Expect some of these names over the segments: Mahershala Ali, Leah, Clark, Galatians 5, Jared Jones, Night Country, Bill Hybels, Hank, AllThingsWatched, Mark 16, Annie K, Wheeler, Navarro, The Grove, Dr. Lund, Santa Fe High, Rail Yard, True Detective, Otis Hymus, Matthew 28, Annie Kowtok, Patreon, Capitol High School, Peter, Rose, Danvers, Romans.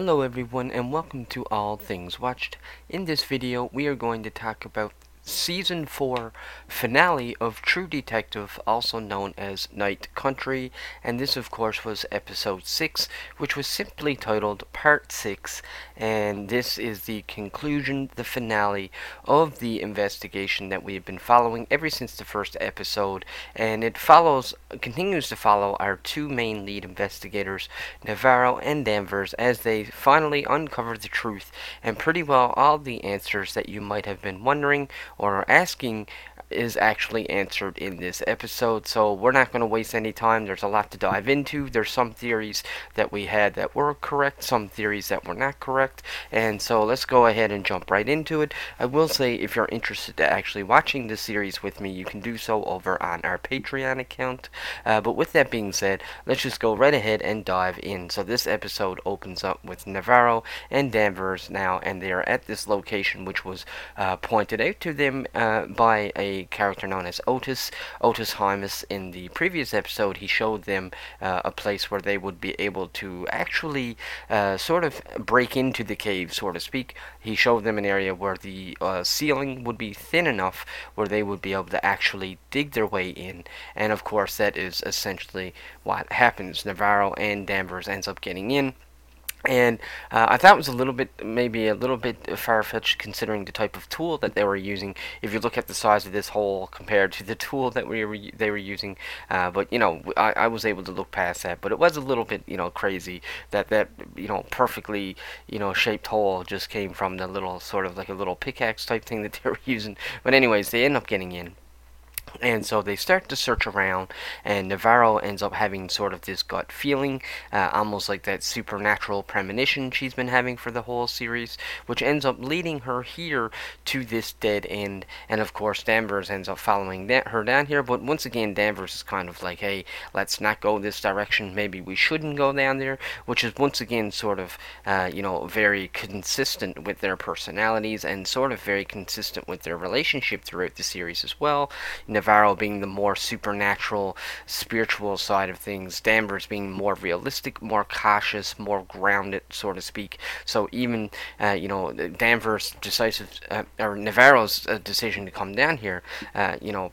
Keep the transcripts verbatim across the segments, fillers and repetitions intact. Hello everyone and welcome to All Things Watched. In this video we are going to talk about season four finale of True Detective, also known as Night Country, and this of course was episode six, which was simply titled part six, and this is the conclusion, the finale of the investigation that we have been following ever since the first episode, and it follows, continues to follow our two main lead investigators, Navarro and Danvers, as they finally uncover the truth and pretty well all the answers that you might have been wondering or asking is actually answered in this episode. So we're not going to waste any time. There's a lot to dive into. There's some theories that we had that were correct, some theories that were not correct, and so let's go ahead and jump right into it. I will say, if you're interested in actually watching the series with me, you can do so over on our Patreon account, uh, but with that being said, let's just go right ahead and dive in. So this episode opens up with Navarro and Danvers now, and they are at this location which was uh, pointed out to them uh, by a character known as Otis, Otis Hymus. In the previous episode, he showed them uh, a place where they would be able to actually uh, sort of break into the cave, so to speak. He showed them an area where the uh, ceiling would be thin enough where they would be able to actually dig their way in, and of course that is essentially what happens. Navarro and Danvers ends up getting in. And uh, I thought it was a little bit, maybe a little bit far-fetched considering the type of tool that they were using. If you look at the size of this hole compared to the tool that we were, they were using, uh, but you know, I, I was able to look past that. But it was a little bit, you know, crazy that that you know perfectly you know shaped hole just came from the little sort of like a little pickaxe type thing that they were using. But anyways, they end up getting in. And so they start to search around, and Navarro ends up having sort of this gut feeling, uh, almost like that supernatural premonition she's been having for the whole series, which ends up leading her here to this dead end. And of course Danvers ends up following that, her down here, but once again Danvers is kind of like, hey, let's not go this direction, maybe we shouldn't go down there, which is once again sort of, uh, you know, very consistent with their personalities and sort of very consistent with their relationship throughout the series as well. You know, Navarro being the more supernatural, spiritual side of things, Danvers being more realistic, more cautious, more grounded, so to speak. So even, uh, you know, Danvers' decisive, uh, or Navarro's uh, decision to come down here, uh, you know,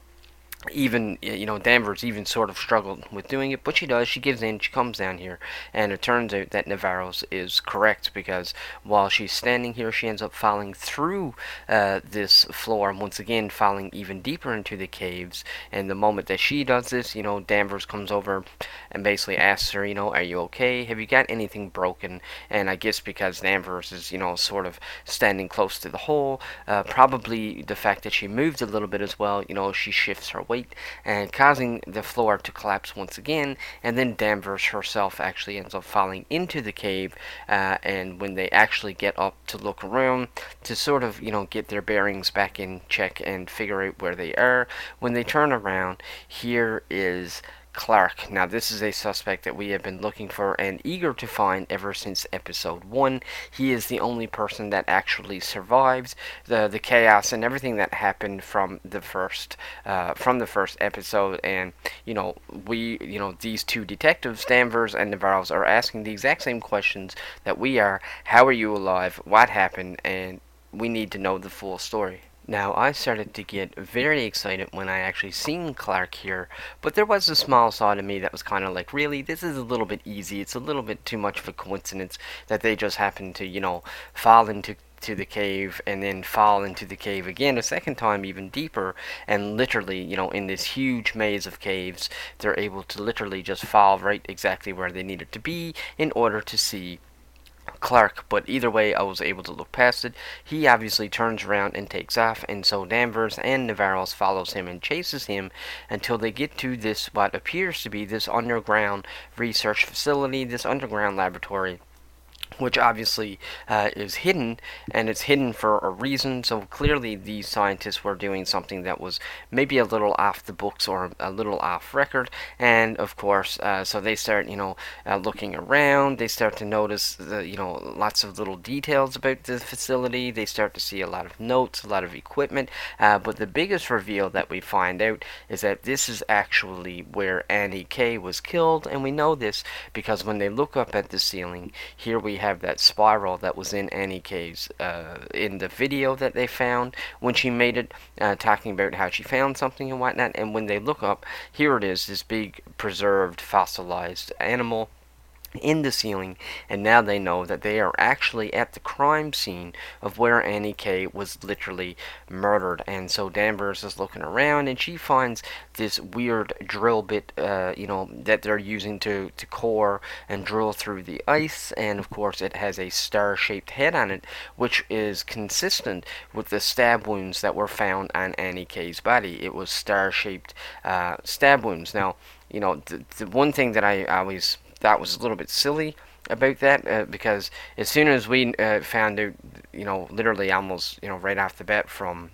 even, you know, Danvers even sort of struggled with doing it, but she does, she gives in, she comes down here, and it turns out that Navarro's is correct, because while she's standing here, she ends up falling through uh, this floor, and once again, falling even deeper into the caves. And the moment that she does this, you know, Danvers comes over and basically asks her, you know, are you okay? Have you got anything broken? And I guess because Danvers is, you know, sort of standing close to the hole, uh, probably the fact that she moved a little bit as well, you know, she shifts her weight, and causing the floor to collapse once again. And then Danvers herself actually ends up falling into the cave, uh, and when they actually get up to look around to sort of, you know, get their bearings back in check and figure out where they are, when they turn around, here is Clark. Now this is a suspect that we have been looking for and eager to find ever since episode one. He is the only person that actually survives the the chaos and everything that happened from the first uh, from the first episode. And you know, we you know these two detectives, Danvers and Navarro's, are asking the exact same questions that we are. How are you alive? What happened? And we need to know the full story. Now, I started to get very excited when I actually seen Clark here, but there was a small side of me that was kind of like, really, this is a little bit easy, it's a little bit too much of a coincidence that they just happen to, you know, fall into to the cave and then fall into the cave again a second time, even deeper, and literally, you know, in this huge maze of caves, they're able to literally just fall right exactly where they needed to be in order to see Clark. But either way, I was able to look past it. He obviously turns around and takes off, and so Danvers and Navarro follows him and chases him until they get to this, what appears to be this underground research facility, this underground laboratory, which obviously uh, is hidden, and it's hidden for a reason. So clearly these scientists were doing something that was maybe a little off the books or a little off record. And of course, uh, so they start, you know, uh, looking around. They start to notice, the, you know, lots of little details about the facility. They start to see a lot of notes, a lot of equipment. Uh, but the biggest reveal that we find out is that this is actually where Annie K was killed. And we know this because when they look up at the ceiling, here we we have that spiral that was in Annie K's, uh, in the video that they found when she made it, uh, talking about how she found something and whatnot, and when they look up, here it is, this big preserved fossilized animal in the ceiling, and now they know that they are actually at the crime scene of where Annie K was literally murdered. And so Danvers is looking around and she finds this weird drill bit, uh, you know, that they're using to, to core and drill through the ice, and of course it has a star-shaped head on it, which is consistent with the stab wounds that were found on Annie K's body. It was star-shaped uh, stab wounds. Now, you know, the, the one thing that I always that was a little bit silly about that, uh, because as soon as we uh, found out, you know, literally almost, you know, right off the bat from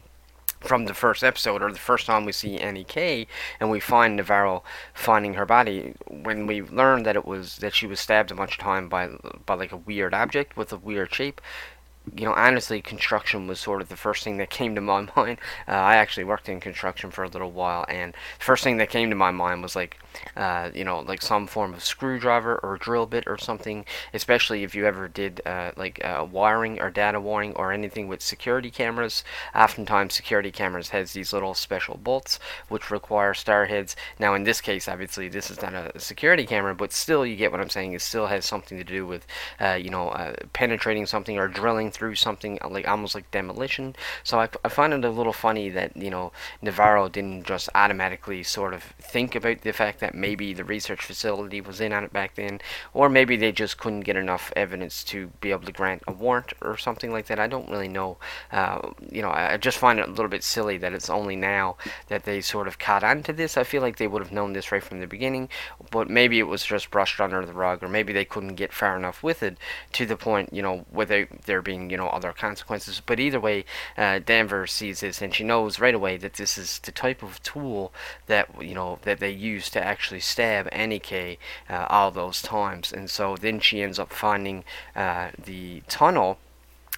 from the first episode, or the first time we see Annie K, and we find Navarro finding her body, when we learned that it was that she was stabbed a bunch of time by by like a weird object with a weird shape. You know, honestly, construction was sort of the first thing that came to my mind. Uh, I actually worked in construction for a little while, and the first thing that came to my mind was like, uh, you know, like some form of screwdriver or drill bit or something, especially if you ever did uh, like uh, wiring or data wiring or anything with security cameras. Oftentimes, security cameras has these little special bolts which require star heads. Now, in this case, obviously, this is not a security camera, but still, you get what I'm saying. It still has something to do with, uh, you know, uh, penetrating something or drilling through something, like almost like demolition. So I, I find it a little funny that, you know, Navarro didn't just automatically sort of think about the fact that maybe the research facility was in on it back then, or maybe they just couldn't get enough evidence to be able to grant a warrant or something like that. I don't really know. Uh, you know, I just find it a little bit silly that it's only now that they sort of caught on to this. I feel like they would have known this right from the beginning, but maybe it was just brushed under the rug, or maybe they couldn't get far enough with it to the point, you know, without there being, you know, other consequences. But either way, uh, Danvers sees this and she knows right away that this is the type of tool that, you know, that they use to actually stab Annie K uh, all those times. And so then she ends up finding uh, the tunnel.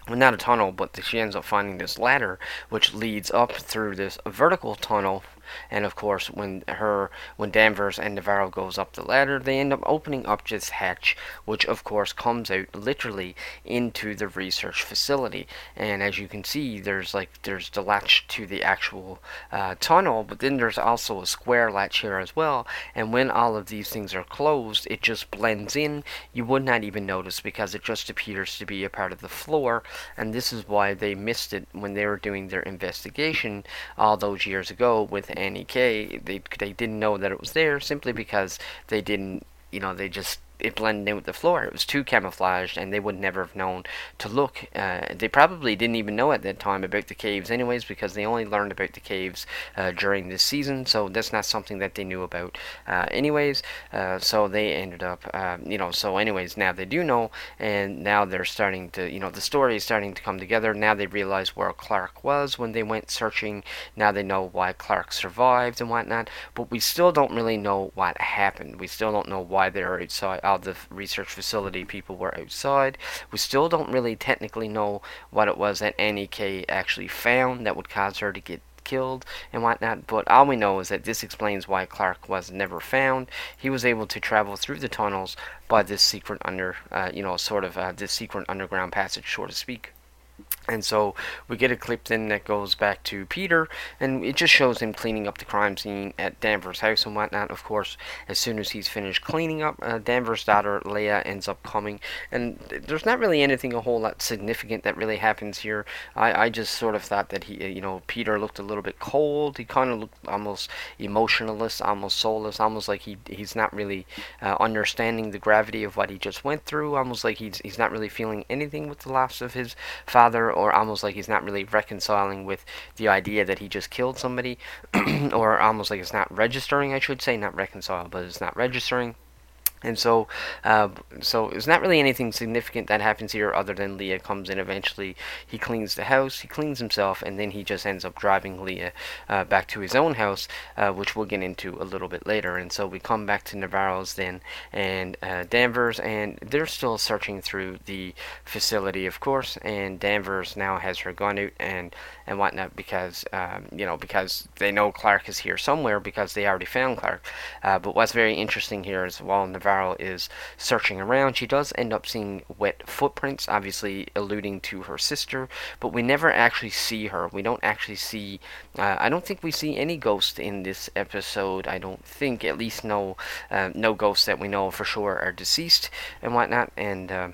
Well, not a tunnel, but she ends up finding this ladder, which leads up through this vertical tunnel. And of course, when her, when Danvers and Navarro goes up the ladder, they end up opening up this hatch, which of course comes out literally into the research facility. And as you can see, there's like there's the latch to the actual uh, tunnel, but then there's also a square latch here as well. And when all of these things are closed, it just blends in. You would not even notice because it just appears to be a part of the floor. And this is why they missed it when they were doing their investigation all those years ago with Annie K. They they didn't know that it was there simply because they didn't, you know, they just, it blended in with the floor. It was too camouflaged, and they would never have known to look. Uh, they probably didn't even know at that time about the caves anyways, because they only learned about the caves uh, during this season, so that's not something that they knew about uh, anyways. Uh, so they ended up, uh, you know, so anyways, now they do know, and now they're starting to, you know, the story is starting to come together. Now they realize where Clark was when they went searching. Now they know why Clark survived and whatnot, but we still don't really know what happened. We still don't know why they're outside. The research facility people were outside. We still don't really technically know what it was that Annie K actually found that would cause her to get killed and whatnot, but all we know is that this explains why Clark was never found. He was able to travel through the tunnels by this secret under, uh, you know, sort of uh, this secret underground passage, so to speak. And so we get a clip then that goes back to Peter, and it just shows him cleaning up the crime scene at Danvers' house and whatnot. Of course, as soon as he's finished cleaning up, uh, Danvers' daughter Leah ends up coming, and there's not really anything a whole lot significant that really happens here. I, I just sort of thought that he, you know, Peter looked a little bit cold. He kind of looked almost emotionless, almost soulless, almost like he he's not really uh, understanding the gravity of what he just went through, almost like he's he's not really feeling anything with the loss of his father, or almost like he's not really reconciling with the idea that he just killed somebody, or almost like it's not registering, I should say, not reconcile, but it's not registering. And so, uh, so there's not really anything significant that happens here other than Leah comes in eventually. He cleans the house, he cleans himself, and then he just ends up driving Leah uh, back to his own house, uh, which we'll get into a little bit later. And so we come back to Navarro's then, and uh, Danvers, and they're still searching through the facility, of course, and Danvers now has her gun out and, and whatnot because, um, you know, because they know Clark is here somewhere because they already found Clark. Uh, but what's very interesting here is while Navarro Navarro is searching around, she does end up seeing wet footprints, obviously alluding to her sister, but we never actually see her. We don't actually see, uh, I don't think we see any ghosts in this episode, I don't think, at least no, uh, no ghosts that we know for sure are deceased and whatnot, and, uh,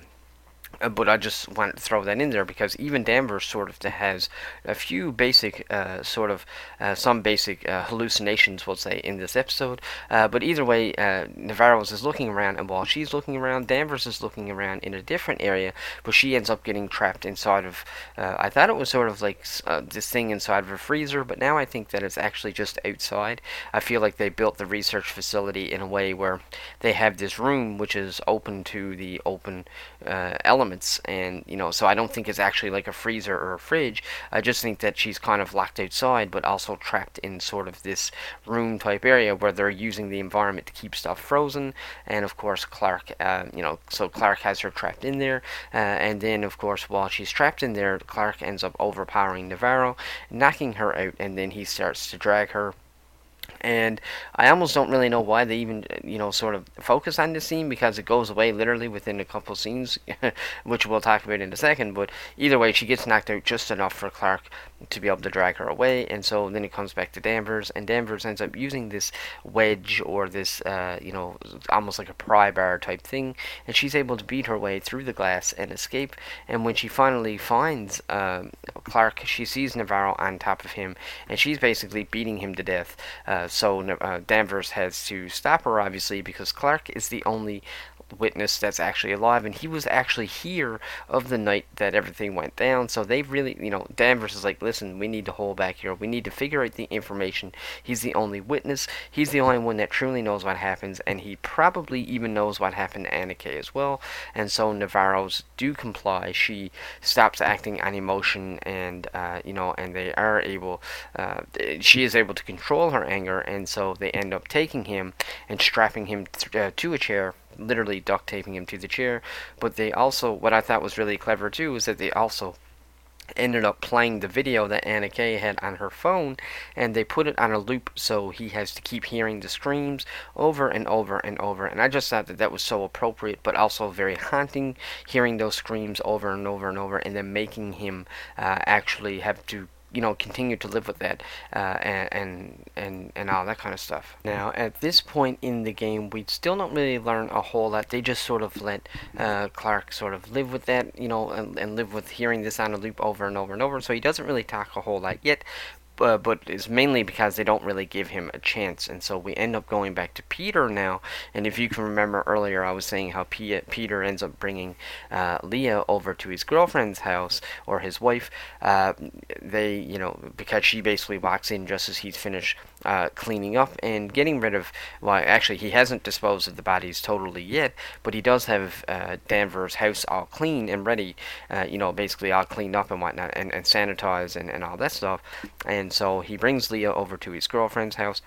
but I just want to throw that in there because even Danvers sort of has a few basic uh, sort of uh, some basic uh, hallucinations, we'll say, in this episode, uh, but either way, uh, Navarro's is looking around, and while she's looking around, Danvers is looking around in a different area, but she ends up getting trapped inside of uh, I thought it was sort of like uh, this thing inside of a freezer, but now I think that it's actually just outside. I feel like they built the research facility in a way where they have this room which is open to the open uh, elements. And, you know, so I don't think it's actually like a freezer or a fridge. I just think that she's kind of locked outside, but also trapped in sort of this room type area where they're using the environment to keep stuff frozen. And of course, Clark, uh, you know, so Clark has her trapped in there. Uh, and then, of course, while she's trapped in there, Clark ends up overpowering Navarro, knocking her out, and then he starts to drag her. And I almost don't really know why they even, you know, sort of focus on this scene, because it goes away literally within a couple scenes, which we'll talk about in a second. But either way, she gets knocked out just enough for Clark to be able to drag her away. And so then it comes back to Danvers, and Danvers ends up using this wedge or this, uh, you know, almost like a pry bar type thing. And she's able to beat her way through the glass and escape. And when she finally finds uh, Clark, she sees Navarro on top of him, and she's basically beating him to death. Uh, so uh, Danvers has to stop her, obviously, because Clark is the only witness that's actually alive, and he was actually here of the night that everything went down. So they really, you know, Danvers is like, listen, we need to hold back here, we need to figure out the information. He's the only witness, he's the only one that truly knows what happens, and he probably even knows what happened to Annika as well. And so Navarro's do comply. She stops acting on emotion, and uh, you know, and they are able uh, she is able to control her anger, and so they end up taking him and strapping him th- uh, to a chair, literally duct taping him to the chair. But they also, what I thought was really clever too, is that they also ended up playing the video that Anna Kay had on her phone, and they put it on a loop, so he has to keep hearing the screams over and over and over. And I just thought that that was so appropriate, but also very haunting, hearing those screams over and over and over, and then making him uh, actually have to, you know, continue to live with that, uh, and, and and and all that kind of stuff. Now, at this point in the game, we still don't really learn a whole lot. They just sort of let uh, Clark sort of live with that, you know, and, and live with hearing this on a loop over and over and over. So he doesn't really talk a whole lot yet. Uh, but it's mainly because they don't really give him a chance. And so we end up going back to Peter now. And if you can remember earlier, I was saying how P- Peter ends up bringing uh, Leah over to his girlfriend's house, or his wife. Uh, they, you know, because she basically walks in just as he's finished uh, cleaning up and getting rid of, well, actually he hasn't disposed of the bodies totally yet, but he does have uh, Danvers' house all clean and ready, uh, you know, basically all cleaned up and whatnot, and, and sanitized and, and all that stuff. And so he brings Leah over to his girlfriend's house.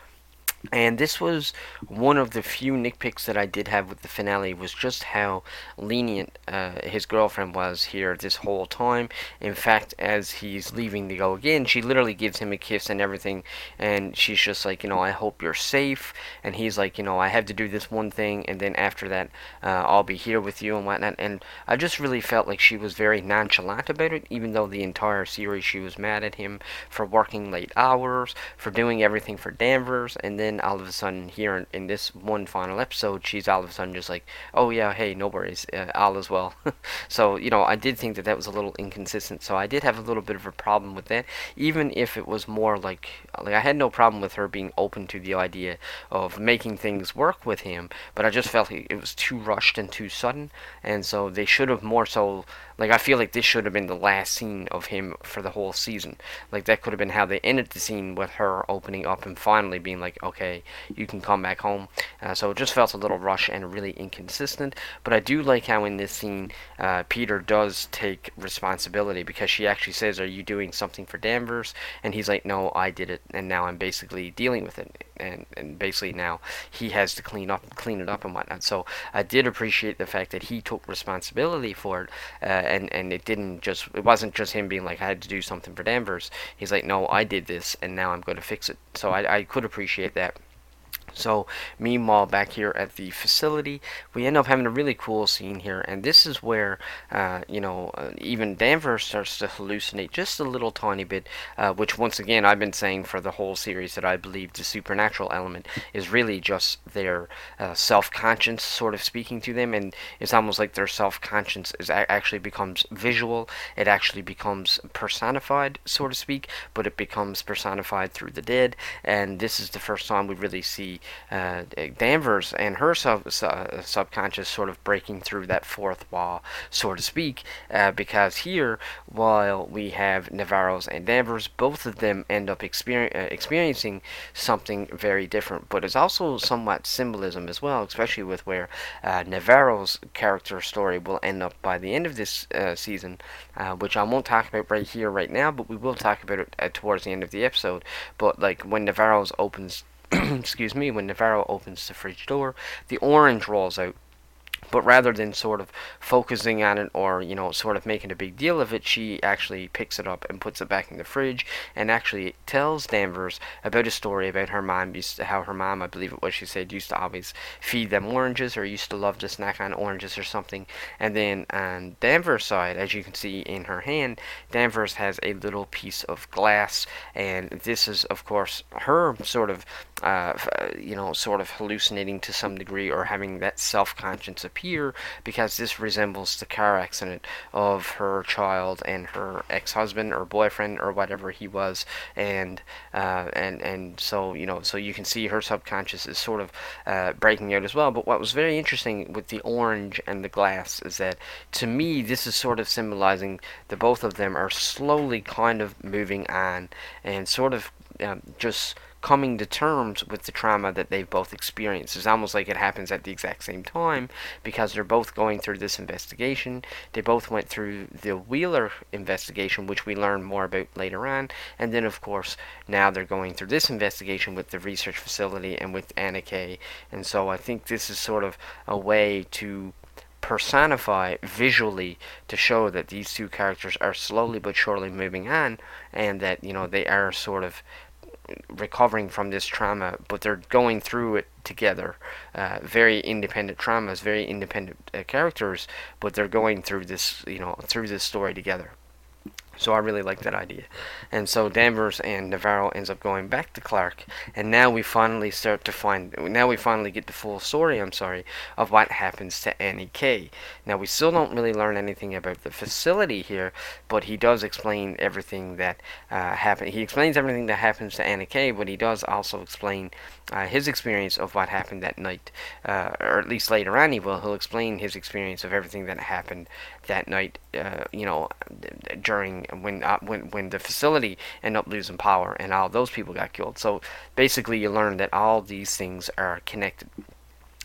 And this was one of the few nitpicks that I did have with the finale, was just how lenient uh, his girlfriend was here this whole time. In fact, as he's leaving to go again, she literally gives him a kiss and everything, and she's just like, you know, I hope you're safe. And he's like, you know, I have to do this one thing, and then after that, uh, I'll be here with you and whatnot. And I just really felt like she was very nonchalant about it, even though the entire series she was mad at him for working late hours, for doing everything for Danvers, and then all of a sudden here in, in this one final episode, she's all of a sudden just like, oh yeah, hey, no worries, uh, all is well. So, you know, I did think that that was a little inconsistent, so I did have a little bit of a problem with that. Even if it was more like, like I had no problem with her being open to the idea of making things work with him, but I just felt it was too rushed and too sudden. And so they should have more so, like, I feel like this should have been the last scene of him for the whole season. Like, that could have been how they ended the scene, with her opening up and finally being like, okay, you can come back home. Uh, so it just felt a little rushed and really inconsistent. But I do like how in this scene, uh, Peter does take responsibility, because she actually says, are you doing something for Danvers? And he's like, no, I did it, and now I'm basically dealing with it. And, and basically now he has to clean up, clean it up and whatnot. So I did appreciate the fact that he took responsibility for it, uh, and, and it didn't just, it wasn't just him being like, I had to do something for Danvers. He's like, no, I did this, and now I'm going to fix it. So I, I could appreciate that. So meanwhile, back here at the facility, we end up having a really cool scene here, and this is where uh, you know uh, even Danvers starts to hallucinate just a little tiny bit, uh, which once again I've been saying for the whole series that I believe the supernatural element is really just their uh, self-conscience sort of speaking to them, and it's almost like their self-conscience is a- actually becomes visual, it actually becomes personified, so to speak, but it becomes personified through the dead, and this is the first time we really see Uh, Danvers and her sub, uh, subconscious sort of breaking through that fourth wall, so to speak, uh, because here, while we have Navarro's and Danvers, both of them end up exper- uh, experiencing something very different, but it's also somewhat symbolism as well, especially with where uh, Navarro's character story will end up by the end of this uh, season, uh, which I won't talk about right here, right now, but we will talk about it uh, towards the end of the episode. But like when Navarro's opens excuse me, when Navarro opens the fridge door, the orange rolls out. But rather than sort of focusing on it or, you know, sort of making a big deal of it, she actually picks it up and puts it back in the fridge and actually tells Danvers about a story about her mom, used to, how her mom, I believe it was, she said, used to always feed them oranges or used to love to snack on oranges or something. And then on Danvers' side, as you can see in her hand, Danvers has a little piece of glass, and this is, of course, her sort of, uh, you know, sort of hallucinating to some degree or having that self-conscious appear, because this resembles the car accident of her child and her ex-husband or boyfriend or whatever he was, and uh, and and so you know so you can see her subconscious is sort of uh, breaking out as well. But what was very interesting with the orange and the glass is that, to me, this is sort of symbolizing the both of them are slowly kind of moving on and sort of um, just coming to terms with the trauma that they've both experienced. It's almost like it happens at the exact same time, because they're both going through this investigation. They both went through the Wheeler investigation, which we learn more about later on, and then of course now they're going through this investigation with the research facility and with Annie K. And so I think this is sort of a way to personify visually to show that these two characters are slowly but surely moving on, and that, you know, they are sort of recovering from this trauma, but they're going through it together. Uh, very independent traumas, very independent uh, characters, but they're going through this, you know, through this story together. So I really like that idea. And so Danvers and Navarro ends up going back to Clark, and now we finally start to find, now we finally get the full story, I'm sorry, of what happens to Annie K. Now we still don't really learn anything about the facility here, but he does explain everything that uh, happened. He explains everything that happens to Annie K, but he does also explain uh, his experience of what happened that night, uh, or at least later on he will. He'll explain his experience of everything that happened that night, uh, you know, during when uh, when when the facility ended up losing power and all those people got killed. So basically you learn that all these things are connected.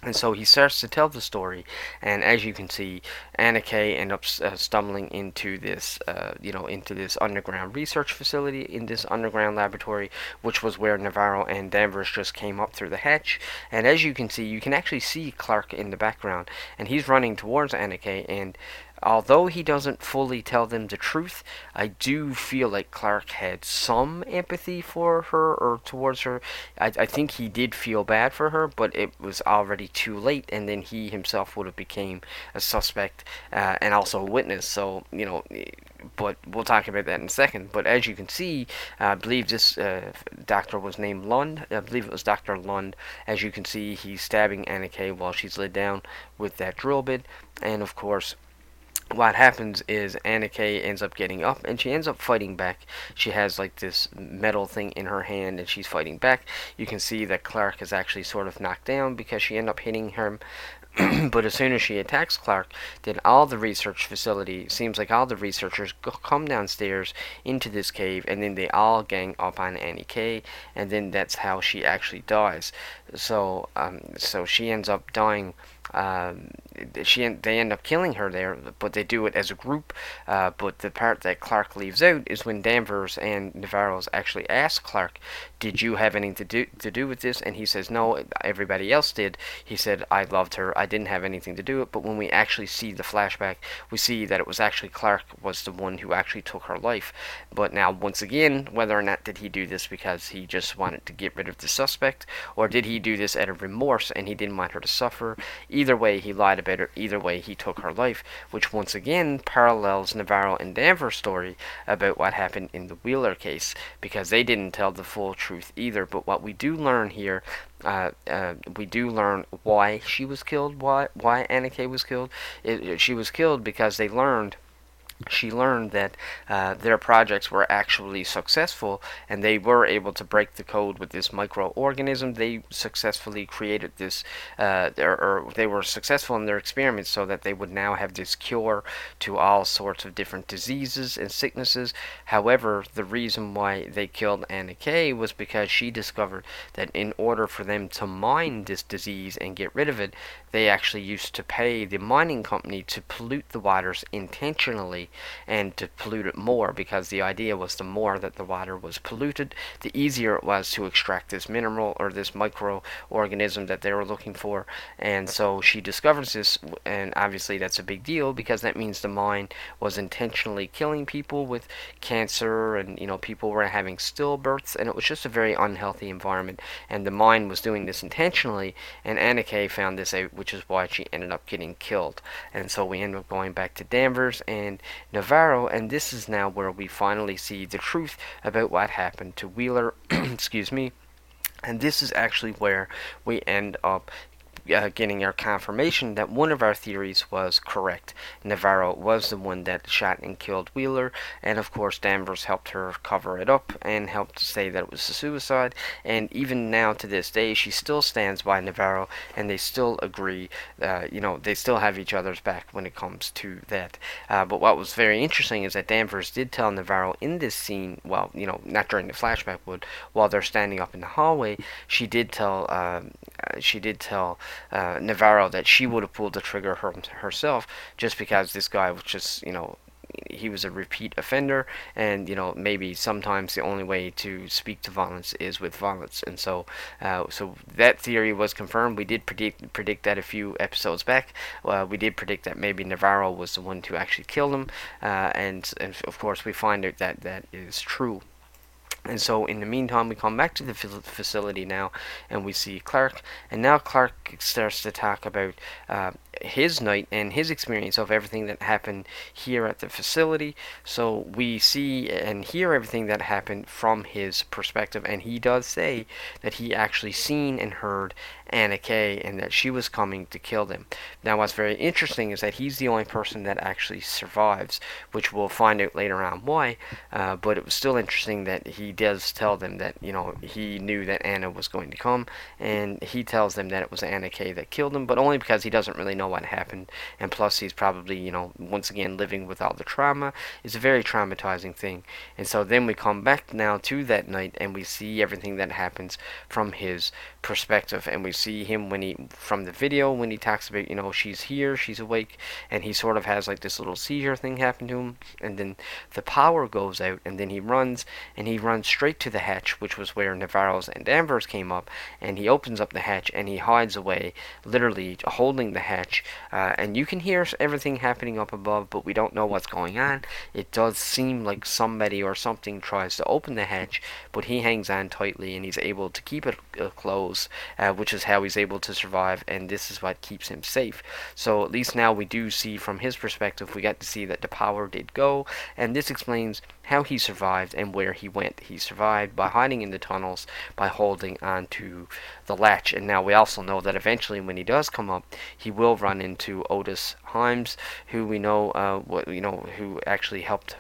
And so he starts to tell the story, and as you can see, Annie K ends up uh, stumbling into this, uh, you know, into this underground research facility, in this underground laboratory, which was where Navarro and Danvers just came up through the hatch. And as you can see, you can actually see Clark in the background, and he's running towards Annie K, and although he doesn't fully tell them the truth, I do feel like Clark had some empathy for her or towards her. I, I think he did feel bad for her, but it was already too late, and then he himself would have became a suspect uh, and also a witness. So, you know, but we'll talk about that in a second. But as you can see, I believe this uh, doctor was named Lund. I believe it was Doctor Lund. As you can see, he's stabbing Annie K while she's laid down with that drill bit, and of course, what happens is Annie K ends up getting up, and she ends up fighting back. She has like this metal thing in her hand, and she's fighting back. You can see that Clark is actually sort of knocked down because she ended up hitting him. But as soon as she attacks Clark, then all the research facility, seems like all the researchers go, come downstairs into this cave, and then they all gang up on Annie K, and then that's how she actually dies. So, um, so she ends up dying um, she they end up killing her there, but they do it as a group. Uh, but the part that Clark leaves out is when Danvers and Navarro's actually ask Clark, did you have anything to do to do with this? And he says, no, everybody else did. He said, I loved her, I didn't have anything to do with it. But when we actually see the flashback, we see that it was actually Clark was the one who actually took her life. But now, once again, whether or not did he do this because he just wanted to get rid of the suspect, or did he do this out of remorse and he didn't want her to suffer? Either way, he lied about her. Either way, he took her life, which once again parallels Navarro and Danvers' story about what happened in the Wheeler case, because they didn't tell the full truth either. But what we do learn here, Uh, uh, we do learn why she was killed, why why Annie K was killed. It, it, she was killed because they learned, she learned that uh, their projects were actually successful, and they were able to break the code with this microorganism. They successfully created this, uh, or, or they were successful in their experiments, so that they would now have this cure to all sorts of different diseases and sicknesses. However, the reason why they killed Anna Kay was because she discovered that in order for them to mine this disease and get rid of it, they actually used to pay the mining company to pollute the waters intentionally, and to pollute it more, because the idea was the more that the water was polluted, the easier it was to extract this mineral or this microorganism that they were looking for. And so she discovers this, and obviously that's a big deal, because that means the mine was intentionally killing people with cancer, and you know, people were having stillbirths, and it was just a very unhealthy environment, and the mine was doing this intentionally. And Anna Kay found this out, which is why she ended up getting killed. And so we end up going back to Danvers and Navarro, and this is now where we finally see the truth about what happened to Wheeler. Excuse me. And this is actually where we end up Uh, getting our confirmation that one of our theories was correct. Navarro was the one that shot and killed Wheeler, and of course Danvers helped her cover it up and helped say that it was a suicide. And even now to this day, she still stands by Navarro, and they still agree, uh, you know, they still have each other's back when it comes to that. Uh, but what was very interesting is that Danvers did tell Navarro in this scene, well, you know, not during the flashback, but while they're standing up in the hallway, she did tell uh, she did tell Uh, Navarro that she would have pulled the trigger her, herself, just because this guy was just, you know, he was a repeat offender, and you know, maybe sometimes the only way to speak to violence is with violence. And so uh, so that theory was confirmed. We did predict predict that a few episodes back. Uh, we did predict that maybe Navarro was the one to actually kill him, uh, and, and of course we find out that that is true. And so in the meantime, we come back to the facility now, and we see Clark. And now Clark starts to talk about uh, his night and his experience of everything that happened here at the facility. So we see and hear everything that happened from his perspective. And he does say that he actually seen and heard Anna Kay, and that she was coming to kill them. Now what's very interesting is that he's the only person that actually survives, which we'll find out later on why, uh, but it was still interesting that he does tell them that, you know, he knew that Anna was going to come, and he tells them that it was Anna Kay that killed him, but only because he doesn't really know what happened, and plus he's probably, you know, once again living with all the trauma. It's a very traumatizing thing. And so then we come back now to that night, and we see everything that happens from his perspective, and we see him when he, from the video, when he talks about, you know, she's here, she's awake, and he sort of has like this little seizure thing happen to him, and then the power goes out, and then he runs, and he runs straight to the hatch, which was where Navarro's and Danvers came up, and he opens up the hatch, and he hides away, literally holding the hatch, uh, and you can hear everything happening up above, but we don't know what's going on. It does seem like somebody or something tries to open the hatch, but he hangs on tightly, and he's able to keep it uh, closed, uh, which is how he's able to survive, and this is what keeps him safe. So at least now we do see from his perspective, we got to see that the power did go, and this explains how he survived and where he went. He survived by hiding in the tunnels, by holding on to the latch. And now we also know that eventually when he does come up, he will run into Otis Hymus, who we know uh, what you know who actually helped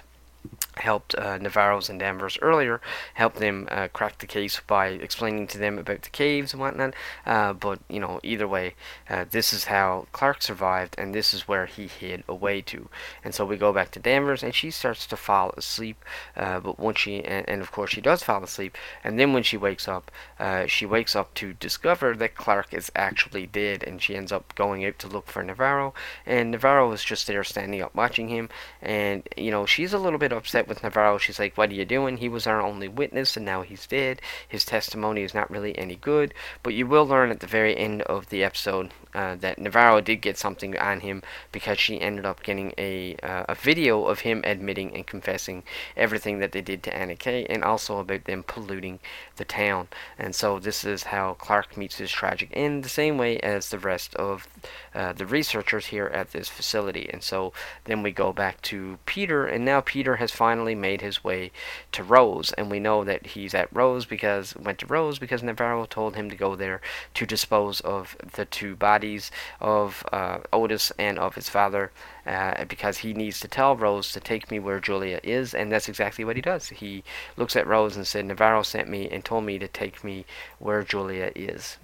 helped uh, Navarro's and Danvers earlier, helped them uh, crack the case by explaining to them about the caves and whatnot, uh, but you know, either way, uh, this is how Clark survived, and this is where he hid away to. And so we go back to Danvers, and she starts to fall asleep, uh, but once she, and, and of course she does fall asleep, and then when she wakes up, uh, she wakes up to discover that Clark is actually dead, and she ends up going out to look for Navarro, and Navarro is just there standing up watching him, and you know, she's a little bit upset with Navarro. She's like, what are you doing? He was our only witness, and now he's dead. His testimony is not really any good. But you will learn at the very end of the episode uh, that Navarro did get something on him, because she ended up getting a uh, a video of him admitting and confessing everything that they did to Anna Kay, and also about them polluting the town. And so this is how Clark meets his tragic end, the same way as the rest of uh, the researchers here at this facility. And so then we go back to Peter, and now Peter has finally made his way to Rose, and we know that he's at Rose because went to Rose because Navarro told him to go there to dispose of the two bodies of uh, Otis and of his father, uh, because he needs to tell Rose to take me where Julia is, and that's exactly what he does. He looks at Rose and said, Navarro sent me and told me to take me where Julia is.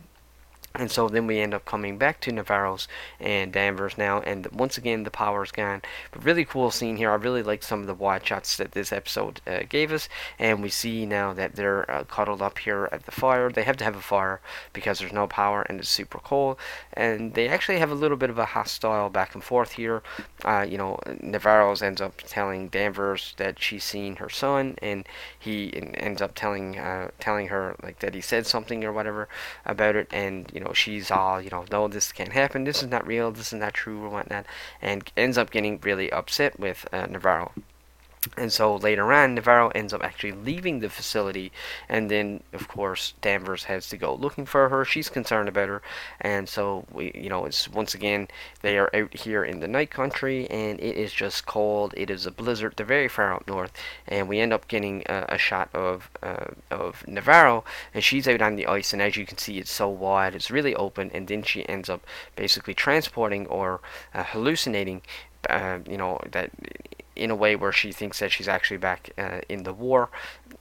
And so then we end up coming back to Navarro's and Danvers now, and once again the power's gone. But really cool scene here. I really like some of the wide shots that this episode uh, gave us, and we see now that they're uh, cuddled up here at the fire. They have to have a fire because there's no power and it's super cold, and they actually have a little bit of a hostile back and forth here. Uh, you know, Navarro's ends up telling Danvers that she's seen her son, and he ends up telling uh, telling her like that he said something or whatever about it, and you know, she's all, you know, no, this can't happen, this is not real, this is not true, or whatnot, and ends up getting really upset with uh, Navarro. And so later on, Navarro ends up actually leaving the facility, and then, of course, Danvers has to go looking for her. She's concerned about her, and so, we, you know, it's once again, they are out here in the Night Country, and it is just cold. It is a blizzard. They're very far up north, and we end up getting uh, a shot of uh, of Navarro, and she's out on the ice, and as you can see, it's so wide, it's really open, and then she ends up basically transporting or uh, hallucinating, uh, you know, that in a way where she thinks that she's actually back uh, in the war.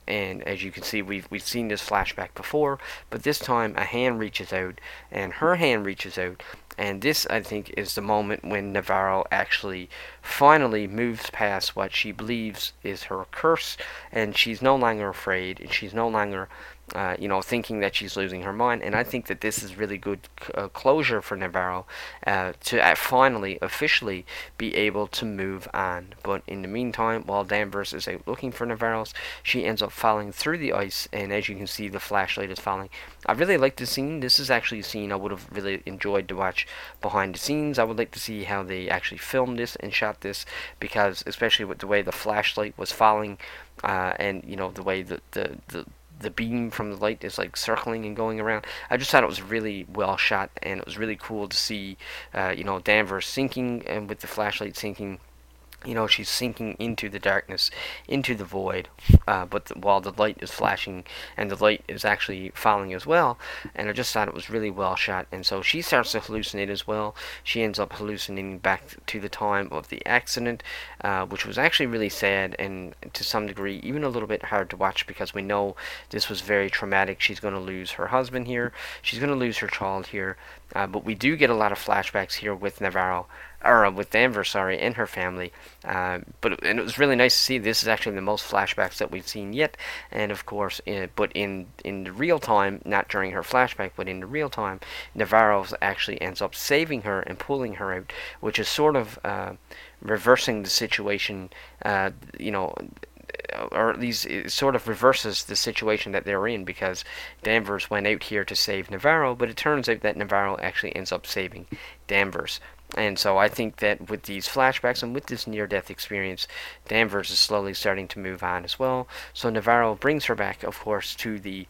And as you can see, we've, we've seen this flashback before, but this time a hand reaches out, and her hand reaches out, and this, I think, is the moment when Navarro actually finally moves past what she believes is her curse, and she's no longer afraid, and she's no longer Uh, you know, thinking that she's losing her mind. And I think that this is really good uh, closure for Navarro uh, to uh, finally, officially be able to move on. But in the meantime, while Danvers is out looking for Navarro's, she ends up falling through the ice, and as you can see, the flashlight is falling. I really like this scene. This is actually a scene I would have really enjoyed to watch behind the scenes. I would like to see how they actually filmed this and shot this, because especially with the way the flashlight was falling, uh, and, you know, the way the the, the the beam from the light is like circling and going around. I just thought it was really well shot, and it was really cool to see, uh, you know, Danvers sinking, and with the flashlight sinking, you know, she's sinking into the darkness, into the void, uh, but the, while the light is flashing, and the light is actually falling as well, and I just thought it was really well shot. And so she starts to hallucinate as well. She ends up hallucinating back to the time of the accident, uh, which was actually really sad, and to some degree, even a little bit hard to watch, because we know this was very traumatic. She's going to lose her husband here, she's going to lose her child here, uh, but we do get a lot of flashbacks here with Navarro, or with Danvers, sorry, and her family. Uh, but and it was really nice to see. This is actually the most flashbacks that we've seen yet, and of course, in, but in in the real time, not during her flashback, but in the real time, Navarro actually ends up saving her and pulling her out, which is sort of uh, reversing the situation, uh, you know, or at least it sort of reverses the situation that they're in, because Danvers went out here to save Navarro, but it turns out that Navarro actually ends up saving Danvers. And so I think that with these flashbacks and with this near-death experience, Danvers is slowly starting to move on as well. So Navarro brings her back, of course, to the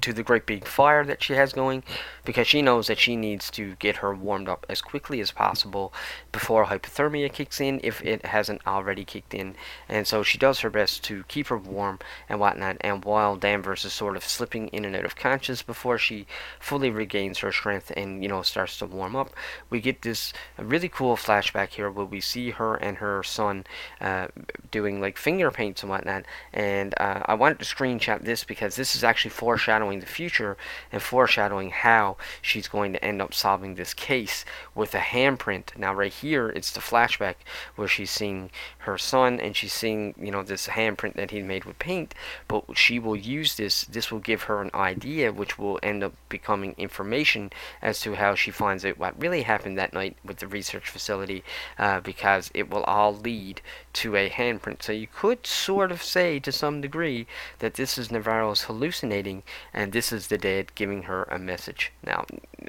to the great big fire that she has going, because she knows that she needs to get her warmed up as quickly as possible before hypothermia kicks in, if it hasn't already kicked in. And so she does her best to keep her warm and whatnot, and while Danvers is sort of slipping in and out of conscience before she fully regains her strength and, you know, starts to warm up, we get this really cool flashback here where we see her and her son uh, doing like finger paints and whatnot. And uh, I wanted to screenshot this because this is actually foreshadowing the future and foreshadowing how she's going to end up solving this case with a handprint. Now right here it's the flashback where she's seeing her son and she's seeing, you know, this handprint that he made with paint, but she will use this this will give her an idea which will end up becoming information as to how she finds out what really happened that night with the research facility, uh, because it will all lead to a handprint. So you could sort of say to some degree that this is Navarro's hallucinating, and this is the dead giving her a message. Now,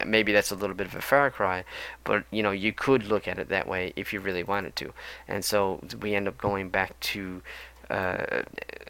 maybe that's a little bit of a far cry, but, you know, you could look at it that way if you really wanted to. And so we end up going back to... Uh,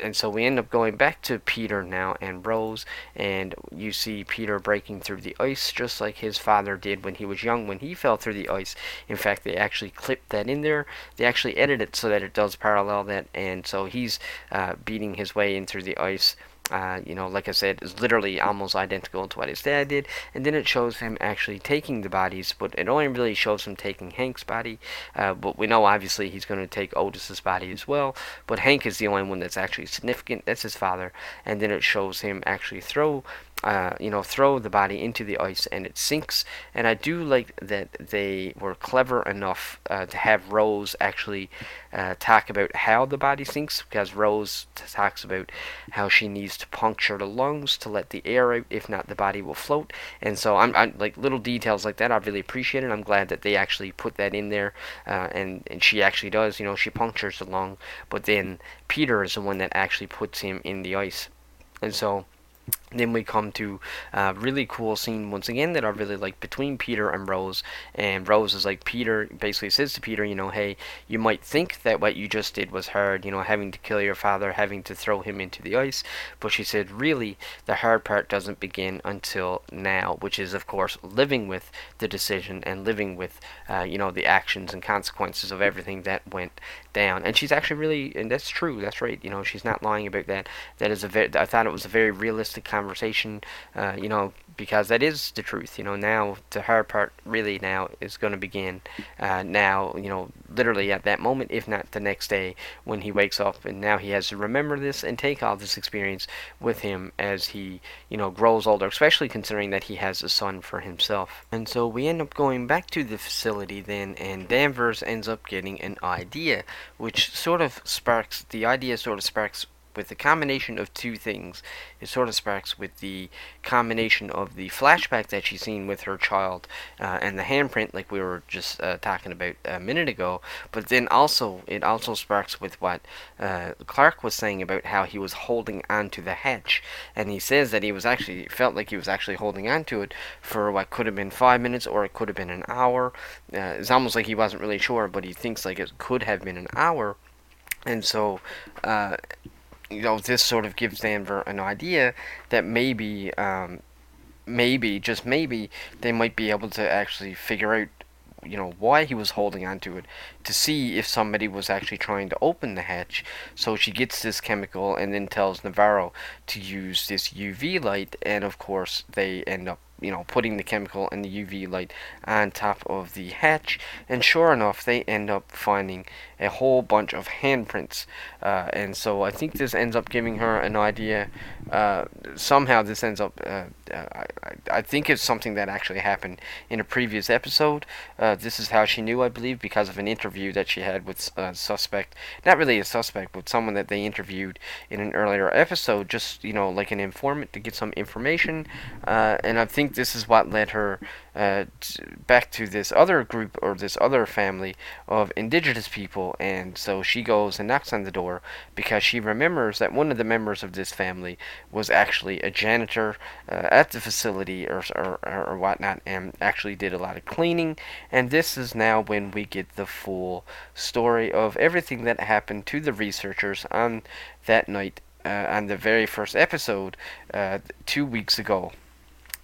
and so we end up going back to Peter now and Rose, and you see Peter breaking through the ice just like his father did when he was young, when he fell through the ice. In fact, they actually clipped that in there. They actually edited it so that it does parallel that, and so he's uh, beating his way in through the ice. Uh, you know, like I said, is literally almost identical to what his dad did. And then it shows him actually taking the bodies, but it only really shows him taking Hank's body. Uh, but we know, obviously, he's going to take Otis's body as well. But Hank is the only one that's actually significant. That's his father. And then it shows him actually throw... Uh, you know, throw the body into the ice and it sinks. And I do like that they were clever enough uh, to have Rose actually uh, talk about how the body sinks, because Rose t- talks about how she needs to puncture the lungs to let the air out, if not the body will float. And so I'm, I'm like little details like that I really appreciate it. I'm glad that they actually put that in there, uh, and, and she actually does, you know, she punctures the lung, but then Peter is the one that actually puts him in the ice. And so then we come to a really cool scene once again that I really like between Peter and Rose. And Rose is like, Peter basically says to Peter, you know, hey, you might think that what you just did was hard, you know, having to kill your father, having to throw him into the ice. But she said, really, the hard part doesn't begin until now, which is, of course, living with the decision and living with, uh, you know, the actions and consequences of everything that went down. And she's actually really, and that's true, that's right, you know, she's not lying about that. That is a very, I thought it was a very realistic conversation. conversation, uh, you know, because that is the truth, you know, now the hard part really now is going to begin uh, now, you know, literally at that moment, if not the next day when he wakes up. And now he has to remember this and take all this experience with him as he, you know, grows older, especially considering that he has a son for himself. And so we end up going back to the facility then, and Danvers ends up getting an idea, which sort of sparks, the idea sort of sparks with the combination of two things. It sort of sparks with the combination of the flashback that she's seen with her child uh, and the handprint like we were just uh, talking about a minute ago, but then also it also sparks with what uh, Clark was saying about how he was holding on to the hatch, and he says that he was actually felt like he was actually holding on to it for what could have been five minutes or it could have been an hour. Uh, it's almost like he wasn't really sure, but he thinks like it could have been an hour. And so uh you know, this sort of gives Danvers an idea that maybe, um, maybe, just maybe, they might be able to actually figure out, you know, why he was holding on to it, to see if somebody was actually trying to open the hatch. So she gets this chemical and then tells Navarro to use this U V light, and of course they end up, you know, putting the chemical and the U V light on top of the hatch, and sure enough they end up finding a whole bunch of handprints, uh, and so I think this ends up giving her an idea, uh, somehow this ends up, uh, I, I think it's something that actually happened in a previous episode. Uh, this is how she knew, I believe, because of an interview that she had with a suspect, not really a suspect, but someone that they interviewed in an earlier episode, just, you know, like an informant to get some information, uh, and I think this is what led her uh, t- back to this other group or this other family of indigenous people. And so she goes and knocks on the door because she remembers that one of the members of this family was actually a janitor uh, at the facility or, or, or whatnot, and actually did a lot of cleaning. And this is now when we get the full story of everything that happened to the researchers on that night uh, and the very first episode uh, two weeks ago.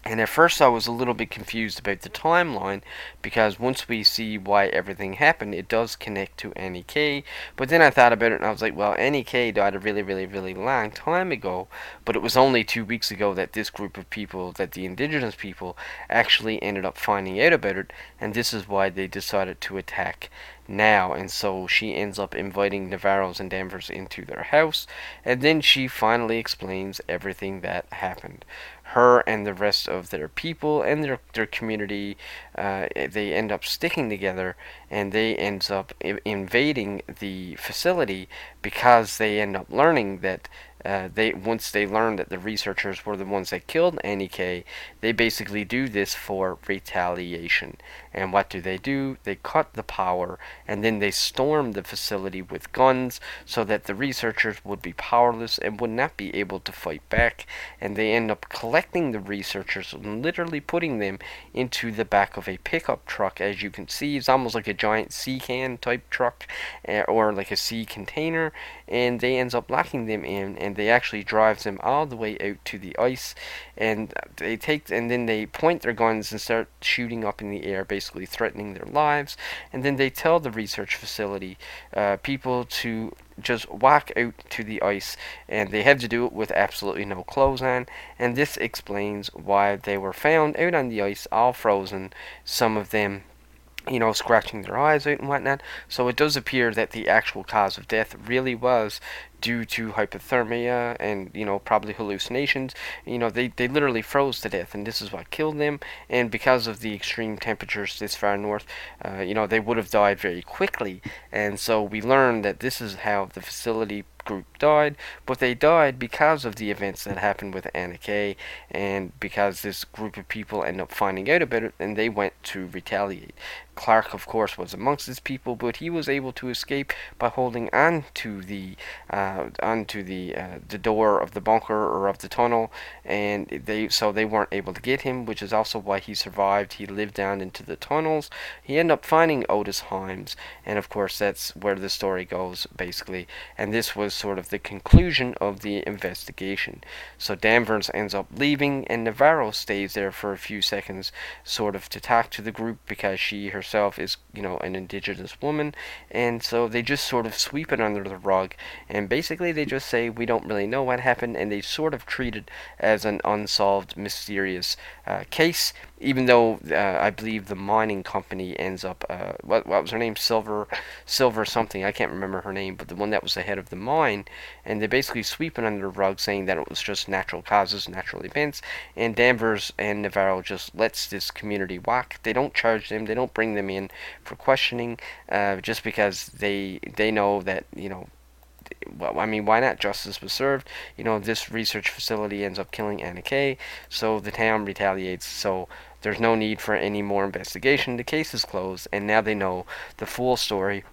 And at first I was a little bit confused about the timeline, because once we see why everything happened, it does connect to Annie K. But then I thought about it and I was like, well, Annie K died a really, really, really long time ago, but it was only two weeks ago that this group of people, that the indigenous people, actually ended up finding out about it, and this is why they decided to attack now. And so she ends up inviting Navarro's and Danvers into their house, and then she finally explains everything that happened. Her and the rest of their people and their their community, uh, they end up sticking together, and they end up I- invading the facility, because they end up learning that Uh, they once they learn that the researchers were the ones that killed Annie K, they basically do this for retaliation. And what do they do? They cut the power, and then they storm the facility with guns so that the researchers would be powerless and would not be able to fight back. And they end up collecting the researchers and literally putting them into the back of a pickup truck. As you can see, it's almost like a giant sea can type truck, uh, or like a sea container, and they ends up locking them in, and And they actually drive them all the way out to the ice, and they take and then they point their guns and start shooting up in the air, basically threatening their lives. And then they tell the research facility uh, people to just walk out to the ice, and they have to do it with absolutely no clothes on. And this explains why they were found out on the ice, all frozen, some of them, you know, scratching their eyes out and whatnot. So it does appear that the actual cause of death really was due to hypothermia and, you know, probably hallucinations. You know, they, they literally froze to death, and this is what killed them. And because of the extreme temperatures this far north, uh, you know, they would have died very quickly. And so we learned that this is how the facility group died, but they died because of the events that happened with Anna Kay, and because this group of people end up finding out about it, and they went to retaliate. Clark, of course, was amongst his people, but he was able to escape by holding on to the uh, onto the uh, the door of the bunker or of the tunnel, and they so they weren't able to get him, which is also why he survived. He lived down into the tunnels. He ended up finding Otis Hymus, and of course that's where the story goes basically. And this was sort of the conclusion of the investigation. So Danvers ends up leaving, and Navarro stays there for a few seconds, sort of to talk to the group, because she herself is, you know, an indigenous woman. And so they just sort of sweep it under the rug, and basically they just say we don't really know what happened, and they sort of treat it as an unsolved, mysterious uh, case, even though uh, I believe the mining company ends up uh, what, what was her name, Silver Silver something, I can't remember her name, but the one that was the head of the mine, and they basically sweep it under the rug, saying that it was just natural causes, natural events. And Danvers and Navarro just lets this community walk. They don't charge them, they don't bring them them in for questioning, uh, just because they they know that, you know, well, I mean, why not? Justice was served. You know, this research facility ends up killing Anna Kay, so the town retaliates, so there's no need for any more investigation. The case is closed, and now they know the full story.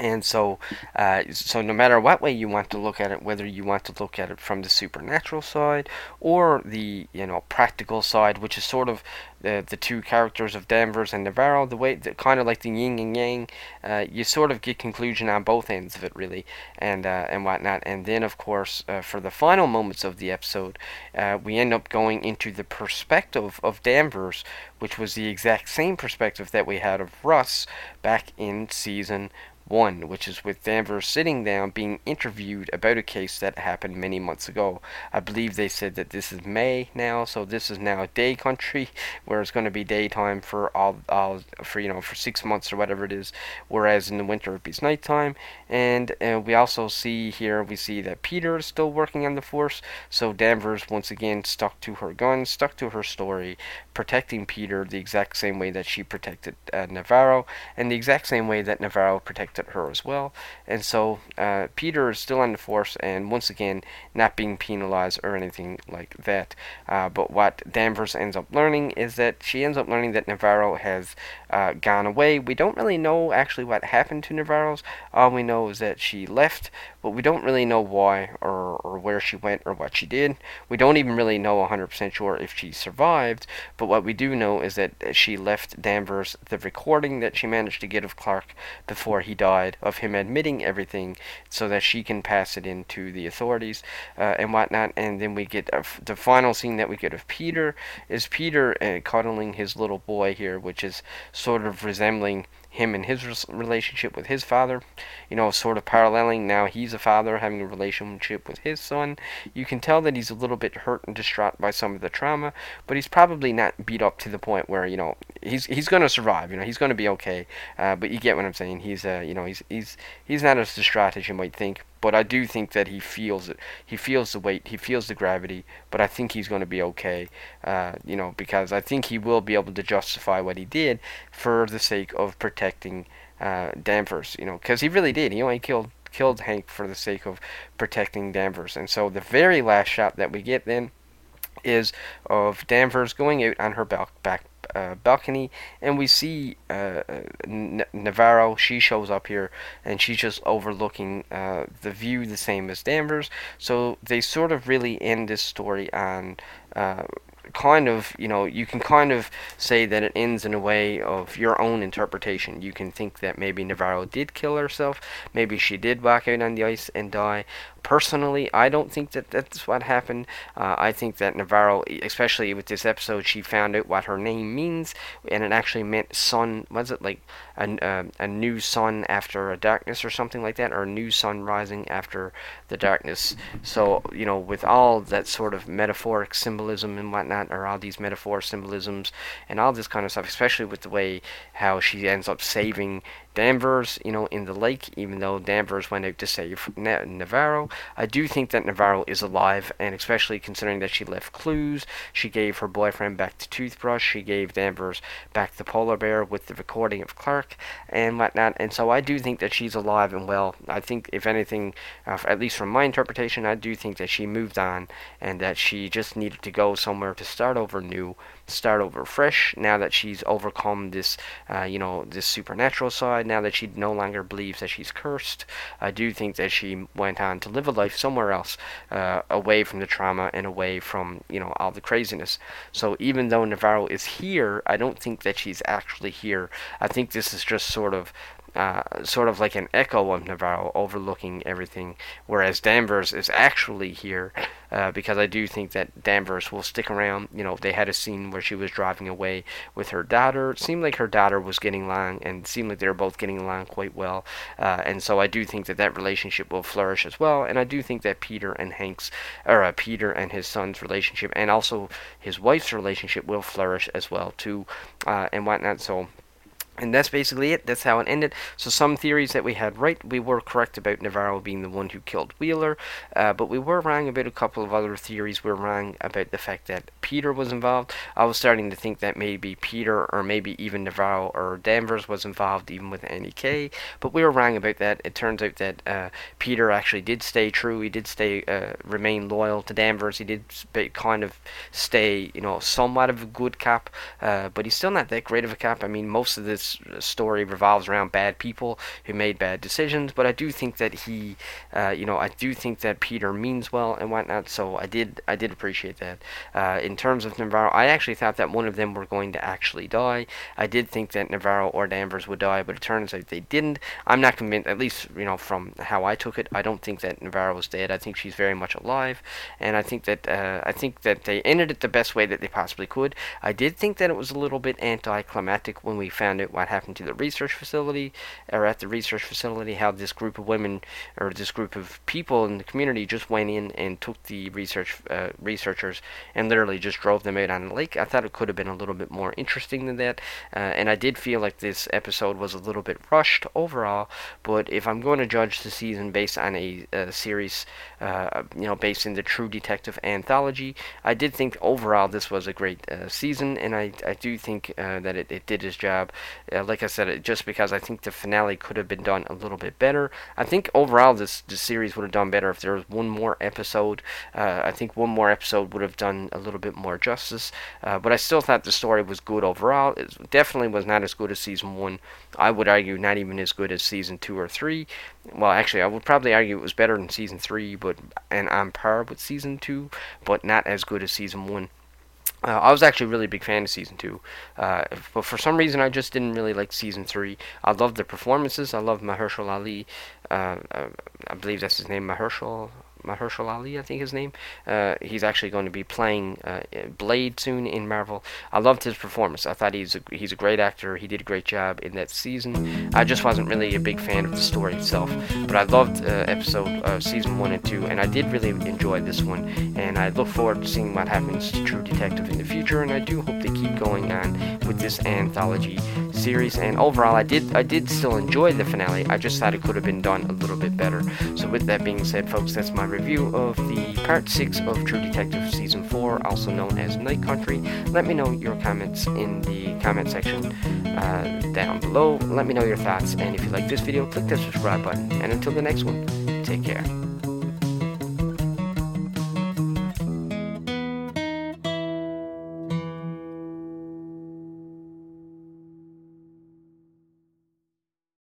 And so, uh, so no matter what way you want to look at it, whether you want to look at it from the supernatural side or the, you know, practical side, which is sort of the the two characters of Danvers and Navarro, the way that kind of like the yin and yang, uh, you sort of get conclusion on both ends of it, really, and uh, and whatnot. And then, of course, uh, for the final moments of the episode, uh, we end up going into the perspective of Danvers, which was the exact same perspective that we had of Russ back in season one, which is with Danvers sitting down being interviewed about a case that happened many months ago. I believe they said that this is May now, so this is now day country, where it's going to be daytime for all, all for you know for six months or whatever it is, whereas in the winter it is nighttime. And uh, we also see here we see that Peter is still working on the force, so Danvers once again stuck to her gun, stuck to her story, protecting Peter the exact same way that she protected uh, Navarro, and the exact same way that Navarro protected her as well. And so uh, Peter is still on the force, and once again not being penalized or anything like that. Uh, but what Danvers ends up learning is that she ends up learning that Navarro has uh, gone away. We don't really know actually what happened to Navarro's. All we know is that she left, but we don't really know why or, or where she went or what she did. We don't even really know one hundred percent sure if she survived, but what we do know is that she left Danvers the recording that she managed to get of Clark before he died, died, of him admitting everything so that she can pass it in to the authorities uh, and whatnot. And then we get uh, the final scene that we get of Peter is Peter uh, cuddling his little boy here, which is sort of resembling him and his relationship with his father, you know, sort of paralleling. Now he's a father having a relationship with his son. You can tell that he's a little bit hurt and distraught by some of the trauma, but he's probably not beat up to the point where, you know, he's he's going to survive, you know, he's going to be okay. Uh, but you get what I'm saying. He's, uh, you know, he's he's he's not as distraught as you might think. But I do think that he feels it. He feels the weight. He feels the gravity. But I think he's going to be okay, uh, you know, because I think he will be able to justify what he did for the sake of protecting uh, Danvers, you know, because he really did. He only killed killed Hank for the sake of protecting Danvers. And so the very last shot that we get then is of Danvers going out on her back back. Uh, balcony, and we see uh, N- Navarro. She shows up here, and she's just overlooking uh, the view, the same as Danvers. So they sort of really end this story on uh, kind of, you know, you can kind of say that it ends in a way of your own interpretation. You can think that maybe Navarro did kill herself, maybe she did walk out on the ice and die. Personally, I don't think that that's what happened. Uh, I think that Navarro, especially with this episode, she found out what her name means, and it actually meant sun. Was it like a, uh, a new sun after a darkness or something like that, or a new sun rising after the darkness? So, you know, with all that sort of metaphoric symbolism and whatnot, or all these metaphor symbolisms and all this kind of stuff, especially with the way how she ends up saving Danvers, you know, in the lake, even though Danvers went out to save Na- Navarro. I do think that Navarro is alive, and especially considering that she left clues. She gave her boyfriend back the toothbrush. She gave Danvers back the polar bear with the recording of Clark and whatnot. And so I do think that she's alive and well. I think, if anything, uh, at least from my interpretation, I do think that she moved on and that she just needed to go somewhere to start over new, start over fresh, now that she's overcome this, uh, you know, this supernatural side. Now that she no longer believes that she's cursed, I do think that she went on to live a life somewhere else, uh, away from the trauma and away from, you know, all the craziness. So even though Navarro is here, I don't think that she's actually here. I think this is just sort of Uh, sort of like an echo of Navarro overlooking everything, whereas Danvers is actually here, uh, because I do think that Danvers will stick around. You know, they had a scene where she was driving away with her daughter. It seemed like her daughter was getting along, and it seemed like they were both getting along quite well, uh, and so I do think that that relationship will flourish as well. And I do think that Peter and Hank's, or uh, Peter and his son's relationship, and also his wife's relationship, will flourish as well too, uh, and whatnot. So, and that's basically it. That's how it ended. So some theories that we had right, we were correct about Navarro being the one who killed Wheeler, uh, but we were wrong about a couple of other theories. We were wrong about the fact that Peter was involved. I was starting to think that maybe Peter, or maybe even Navarro or Danvers, was involved even with Annie K, but we were wrong about that. It turns out that uh, Peter actually did stay true. He did stay, uh, remain loyal to Danvers. He did sp- kind of stay, you know, somewhat of a good cop, uh, but he's still not that great of a cop. I mean, most of this story revolves around bad people who made bad decisions, but I do think that he, uh, you know, I do think that Peter means well and whatnot. So I did, I did appreciate that. Uh, in terms of Navarro, I actually thought that one of them were going to actually die. I did think that Navarro or Danvers would die, but it turns out they didn't. I'm not convinced, at least, you know, from how I took it. I don't think that Navarro was dead. I think she's very much alive, and I think that uh, I think that they ended it the best way that they possibly could. I did think that it was a little bit anticlimactic when we found out what happened to the research facility, or at the research facility, how this group of women, or this group of people in the community, just went in and took the research uh, researchers and literally just drove them out on the lake. I thought it could have been a little bit more interesting than that, uh, and I did feel like this episode was a little bit rushed overall. But if I'm going to judge the season based on a, a series, uh, you know, based in the True Detective anthology, I did think overall this was a great uh, season, and I, I do think uh, that it, it did its job. Uh, like I said, it, just because I think the finale could have been done a little bit better. I think overall this, this series would have done better if there was one more episode. Uh, I think one more episode would have done a little bit more justice. Uh, but I still thought the story was good overall. It definitely was not as good as season one. I would argue not even as good as season two or three. Well, actually, I would probably argue it was better than season three, but and on par with season two, but not as good as season one. Uh, I was actually a really big fan of Season two, uh, but for some reason I just didn't really like Season three. I loved the performances. I loved Mahershala Ali. Uh, I, I believe that's his name, Mahershala Mahershala Ali, I think his name. Uh, he's actually going to be playing uh, Blade soon in Marvel. I loved his performance. I thought he's a, he's a great actor. He did a great job in that season. I just wasn't really a big fan of the story itself, but I loved uh, episode uh, season one and two, and I did really enjoy this one. And I look forward to seeing what happens to True Detective in the future. And I do hope they keep going on with this anthology series. And overall, I did I did still enjoy the finale. I just thought it could have been done a little bit better. So with that being said, folks, that's my review of the part six of True Detective Season four, also known as Night Country. Let me know your comments in the comment section uh, down below. Let me know your thoughts, and if you like this video, click that subscribe button, and until the next one, take care.